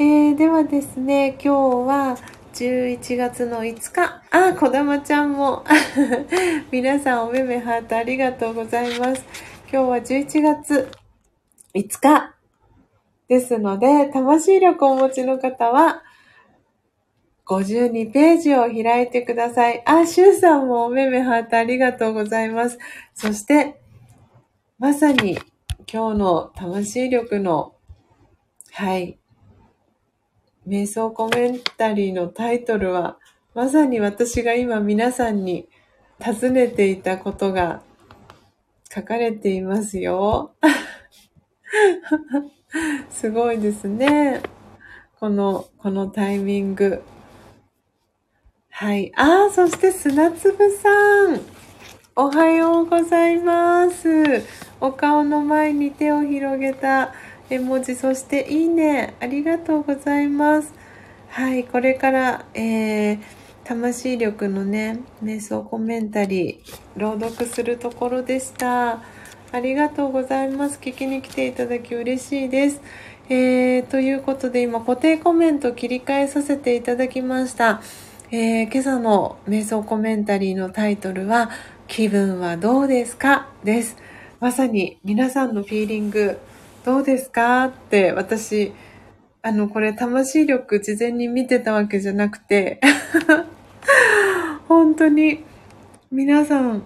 えー、ではですね、今日はじゅういちがつのいつか、あ、こだまちゃんも、皆さんおめめハートありがとうございます。今日はじゅういちがついつかですので、魂力をお持ちの方は、ごじゅうにページを開いてください。あ、シュウさんもおめめハートありがとうございます。そして、まさに今日の魂力の、はい、瞑想コメンタリーのタイトルは、まさに私が今皆さんに尋ねていたことが書かれていますよ。すごいですね。この、このタイミング。はい。ああ、そして砂粒さん。おはようございます。お顔の前に手を広げた絵文字、そしていいね。ありがとうございます。はい。これから、えー、魂力のね、瞑想コメンタリー、朗読するところでした。ありがとうございます。聞きに来ていただき嬉しいです。えー、ということで、今固定コメント切り替えさせていただきました。えー、今朝の瞑想コメンタリーのタイトルは、気分はどうですかです。まさに皆さんのフィーリングどうですかって、私、あの、これ魂力事前に見てたわけじゃなくて、本当に皆さん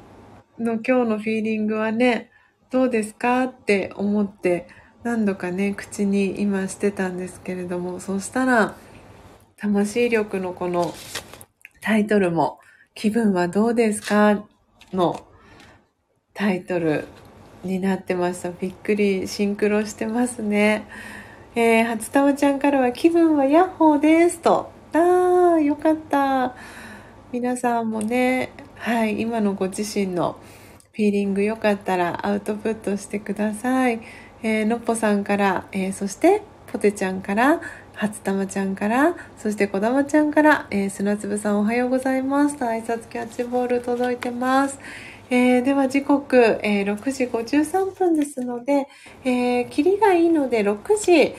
の今日のフィーリングはね、どうですかって思って、何度かね、口に今してたんですけれども、そうしたら、魂力のこのタイトルも、気分はどうですかのタイトルになってました。びっくり、シンクロしてますね。えー、初玉ちゃんからは、気分はヤッホーですと。あー、よかった。皆さんもね、はい、今のご自身のフィーリングよかったらアウトプットしてください。えー、のっぽさんから、えー、そしてポテちゃんから、初玉ちゃんから、そしてこだまちゃんから、えー、砂粒さんおはようございますと挨拶キャッチボール届いてます。えー、では時刻、えー、ろくじごじゅうさんぷんですので、えー、キリがいいのでろくじ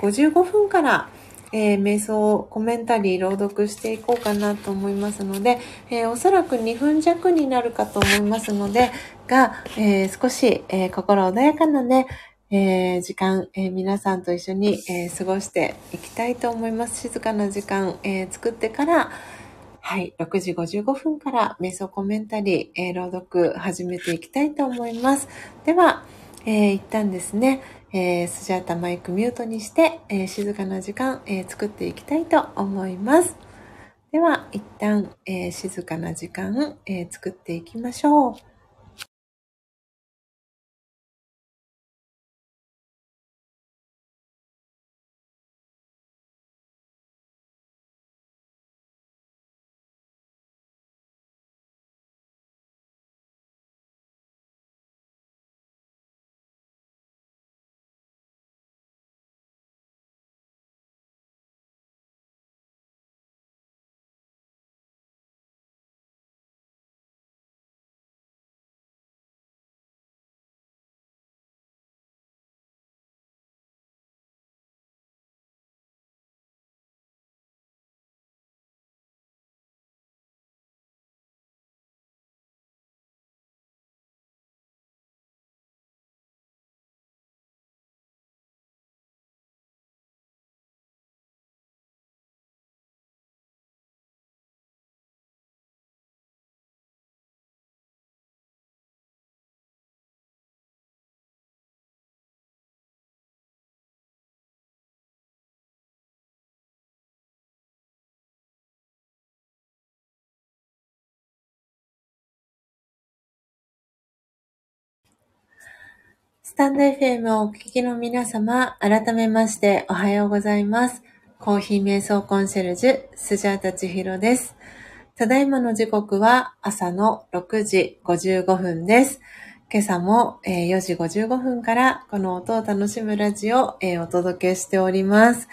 ごじゅうごふんから、えー、瞑想コメンタリー朗読していこうかなと思いますので、えー、おそらくにふんじゃくになるかと思いますので、が、えー、少し、えー、心穏やかなね、えー、時間、えー、皆さんと一緒に、えー、過ごしていきたいと思います。静かな時間、えー、作ってから、はい、ろくじごじゅうごふんから瞑想コメンタリー、えー、朗読始めていきたいと思います。では、えー、一旦ですね、えー、スジャータマイクミュートにして、えー、静かな時間、えー、作っていきたいと思います。では、一旦、えー、静かな時間、えー、作っていきましょう。スタンド エフエム をお聞きの皆様、改めましておはようございます。コーヒー瞑想コンシェルジュ、スジャータ千尋です。ただいまの時刻は朝のろくじごじゅうごふんです。今朝もよじごじゅうごふんからこの音を楽しむラジオをお届けしております。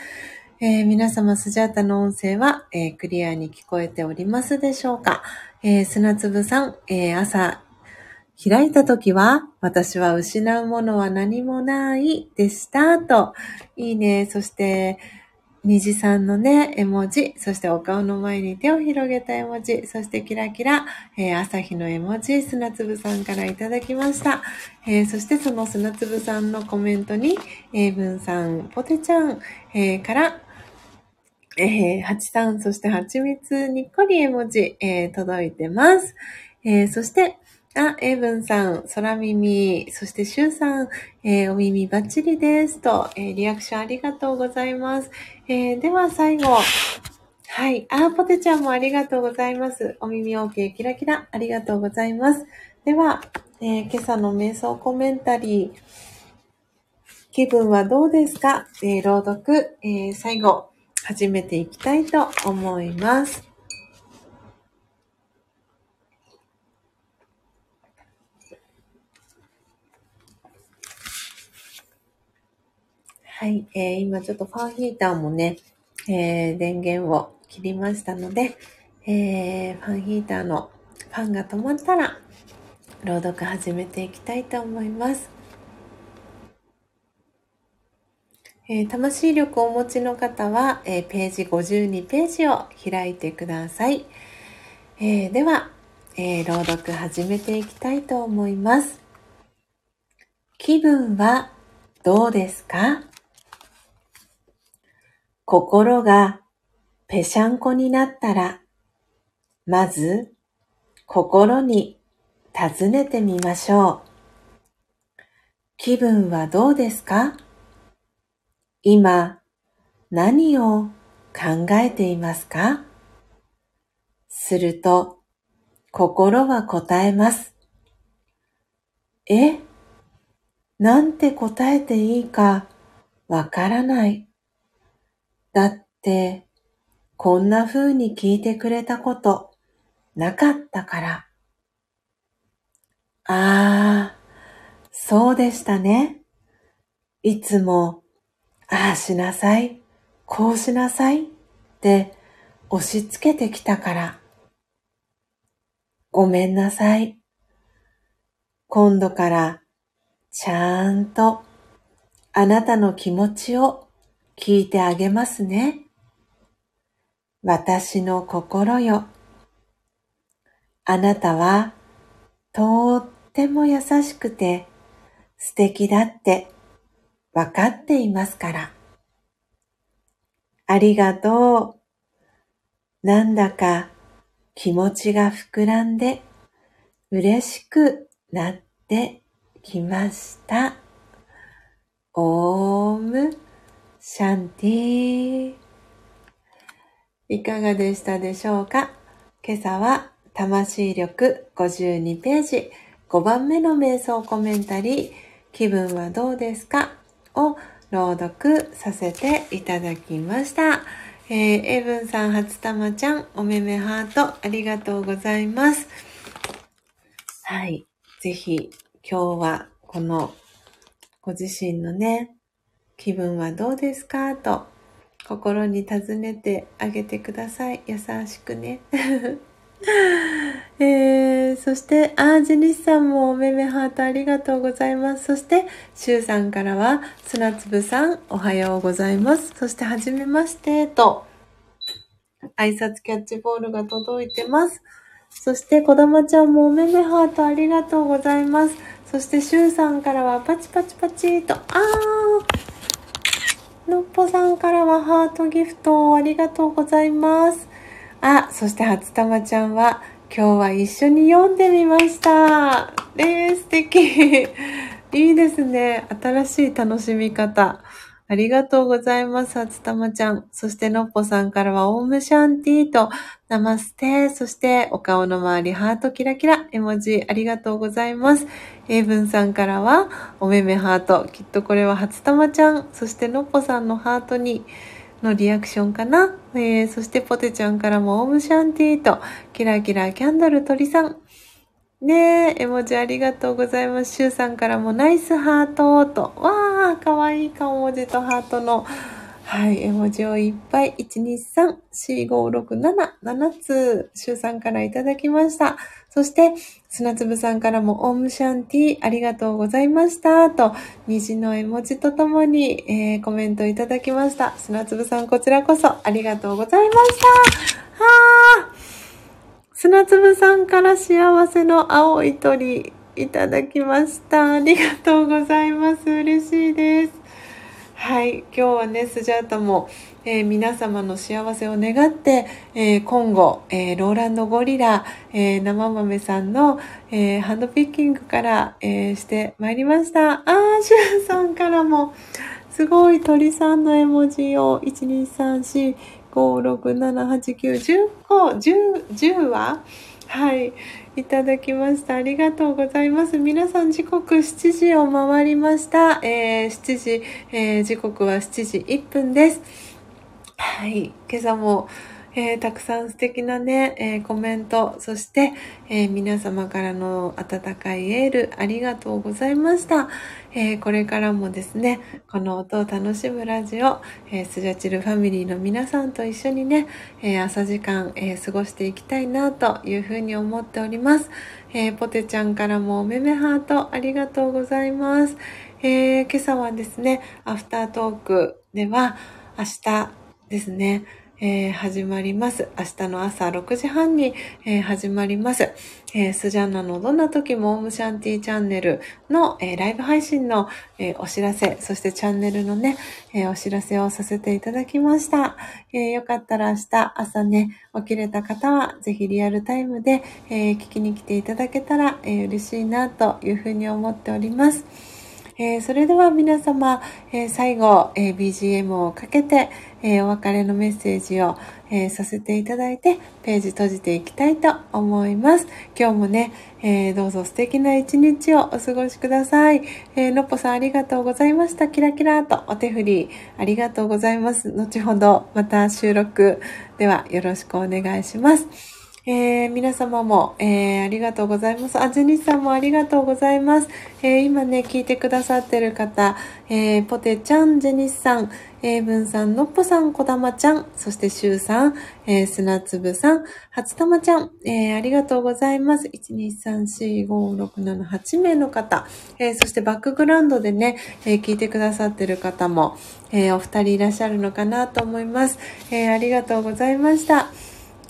えー、皆様、スジャータの音声は、えー、クリアに聞こえておりますでしょうか。えー、砂粒さん、えー、朝開いた時は、私は失うものは何もないでしたと。いいね。そして虹さんのね絵文字、そしてお顔の前に手を広げた絵文字、そしてキラキラ、えー、朝日の絵文字、砂粒さんからいただきました。えー、そしてその砂粒さんのコメントに、えー、ぶんさん、ぽてちゃん、えー、からえー、蜂さん、そして蜂蜜にっこり絵文字、えー、届いてます。えー、そして、あ、エイブンさん、空耳、そしてシュウさん、えー、お耳バッチリですと、えー、リアクションありがとうございます。えー、では最後、はい、あ、ポテちゃんもありがとうございます。お耳 OK、キラキラ、ありがとうございます。では、えー、今朝の瞑想コメンタリー、気分はどうですか？えー、朗読、えー、最後、始めていきたいと思います。はい、えー、今ちょっとファンヒーターもね、えー、電源を切りましたので、えー、ファンヒーターのファンが止まったら朗読始めていきたいと思います。えー、魂力をお持ちの方は、えー、ページごじゅうにページを開いてください。えー、では、えー、朗読始めていきたいと思います。気分はどうですか？心がぺしゃんこになったら、まず心に尋ねてみましょう。気分はどうですか？今、何を考えていますか？すると、心は答えます。え、なんて答えていいかわからない。だって、こんな風に聞いてくれたことなかったから。ああ、そうでしたね。いつも、ああしなさい、こうしなさいって押し付けてきたから。ごめんなさい。今度からちゃんとあなたの気持ちを聞いてあげますね。私の心よ。あなたはとっても優しくて素敵だって。わかっていますから。ありがとう。なんだか気持ちが膨らんで嬉しくなってきました。オームシャンティ。いかがでしたでしょうか？今朝は魂力ごじゅうにページごばんめの瞑想コメンタリー、気分はどうですか？を朗読させていただきました。えー、エブンさん、初玉ちゃん、おめめハート、ありがとうございます。はい。ぜひ、今日は、この、ご自身のね、気分はどうですかと、心に尋ねてあげてください。優しくね。えー、そしてあジェニスさんもおめめハートありがとうございます。そしてシュウさんからは砂粒さんおはようございます。そしてはじめましてと挨拶キャッチボールが届いてます。そしてこだまちゃんもおめめハートありがとうございます。そしてシュウさんからはパチパチパチとあーのっぽさんからはハートギフトありがとうございます。あ、そして初玉ちゃんは今日は一緒に読んでみました。えー、素敵。いいですね。新しい楽しみ方。ありがとうございます、初玉ちゃん。そしてのっぽさんからはオームシャンティーとナマステ。そしてお顔の周りハートキラキラ絵文字ありがとうございます。エイブンさんからはおめめハート、きっとこれは初玉ちゃん、そしてのっぽさんのハートにのリアクションかな、えー、そしてポテちゃんからもオームシャンティーとキラキラキャンドル鳥さんねえ、絵文字ありがとうございます。シュウさんからもナイスハートと、わあ、かわいい顔文字とハートの、はい、絵文字をいっぱい、いち、に、さん、よん、ご、ろく、なな、ななつ、シュウさんからいただきました。そして、砂粒さんからもオームシャンティーありがとうございましたと、虹の絵文字とともに、えー、コメントいただきました。砂粒さん、こちらこそありがとうございました。はあ。砂粒さんから幸せの青い鳥いただきました。ありがとうございます。嬉しいです。はい。今日はね、スジャータも、えー、皆様の幸せを願って、えー、今後、えー、ローランドゴリラ、えー、生豆さんの、えー、ハンドピッキングから、えー、してまいりました。あー、シュンさんからも、すごい鳥さんの絵文字を、いち、に、さん、よん、ご、ろく、なな、はち、きゅう、じゅっこ、じゅう、じゅうははい、いただきました。ありがとうございます。皆さん時刻しちじを回りました。えー、しちじ、えー、時刻はしちじいっぷんです。はい、今朝も、えー、たくさん素敵なね、えー、コメント、そして、えー、皆様からの温かいエール、ありがとうございました。えー、これからもですね、この音を楽しむラジオ、えー、スジャチルファミリーの皆さんと一緒にね、えー、朝時間、えー、過ごしていきたいなというふうに思っております。えー、ポテちゃんからもおめめハート、ありがとうございます。えー、今朝はですね、アフタートークでは、明日ですね、えー、始まります。明日の朝ろくじはんに、えー、始まります。えー、スジャータのどんな時もオームシャンティーチャンネルの、えー、ライブ配信の、えー、お知らせ、そしてチャンネルのね、えー、お知らせをさせていただきました。えー、よかったら明日朝ね、起きれた方はぜひリアルタイムで、えー、聞きに来ていただけたら、えー、嬉しいなというふうに思っております。えー、それでは皆様、えー、最後、えー、ビージーエム をかけて、えー、お別れのメッセージを、えー、させていただいて、ページ閉じていきたいと思います。今日もね、えー、どうぞ素敵な一日をお過ごしください。えー、のっぽさんありがとうございました。キラキラとお手振りありがとうございます。後ほどまた収録ではよろしくお願いします。えー、皆様も、えー、ありがとうございます。あ、ジェニスさんもありがとうございます。えー、今ね、聞いてくださってる方、えー、ポテちゃん、ジェニスさん、エイブンさん、のっぽさん、こだまちゃん、そしてシュウさん、えー、砂粒さん、初玉ちゃん、えー、ありがとうございます。いち、に、さん、よん、ご、ろく、なな、はち名の方、えー、そしてバックグラウンドでね、えー、聞いてくださってる方も、えー、お二人いらっしゃるのかなと思います。えー、ありがとうございました。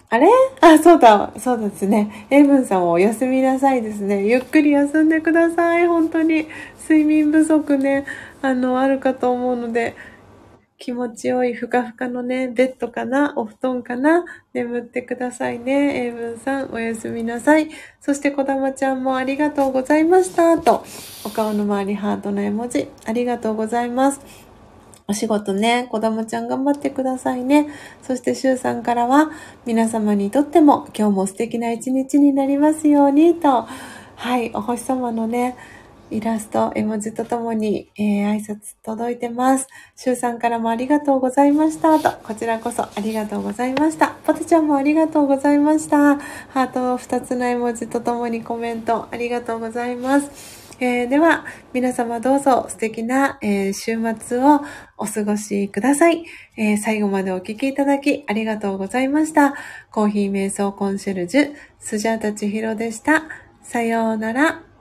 あれ？あ、そうだ、そうですね。エイブンさんもお休みなさいですね。ゆっくり休んでください。本当に睡眠不足ね、あの、あるかと思うので、気持ちよいふかふかのね、ベッドかな、お布団かな、眠ってくださいね。エイブンさん、おやすみなさい。そして、こだまちゃんもありがとうございました。と、お顔の周りハートの絵文字、ありがとうございます。お仕事ね、こだまちゃん頑張ってくださいね。そして、シュウさんからは、皆様にとっても今日も素敵な一日になりますようにと、はい、お星様のね、イラスト、絵文字とともに、えー、挨拶届いてます。シュウさんからもありがとうございましたと、こちらこそありがとうございました。ポテちゃんもありがとうございました。ハートふたつの絵文字とともにコメントありがとうございます。えー、では、皆様どうぞ素敵な、えー、週末をお過ごしください、えー。最後までお聞きいただきありがとうございました。コーヒー瞑想コンシェルジュ、スジャータチヒロでした。さようなら。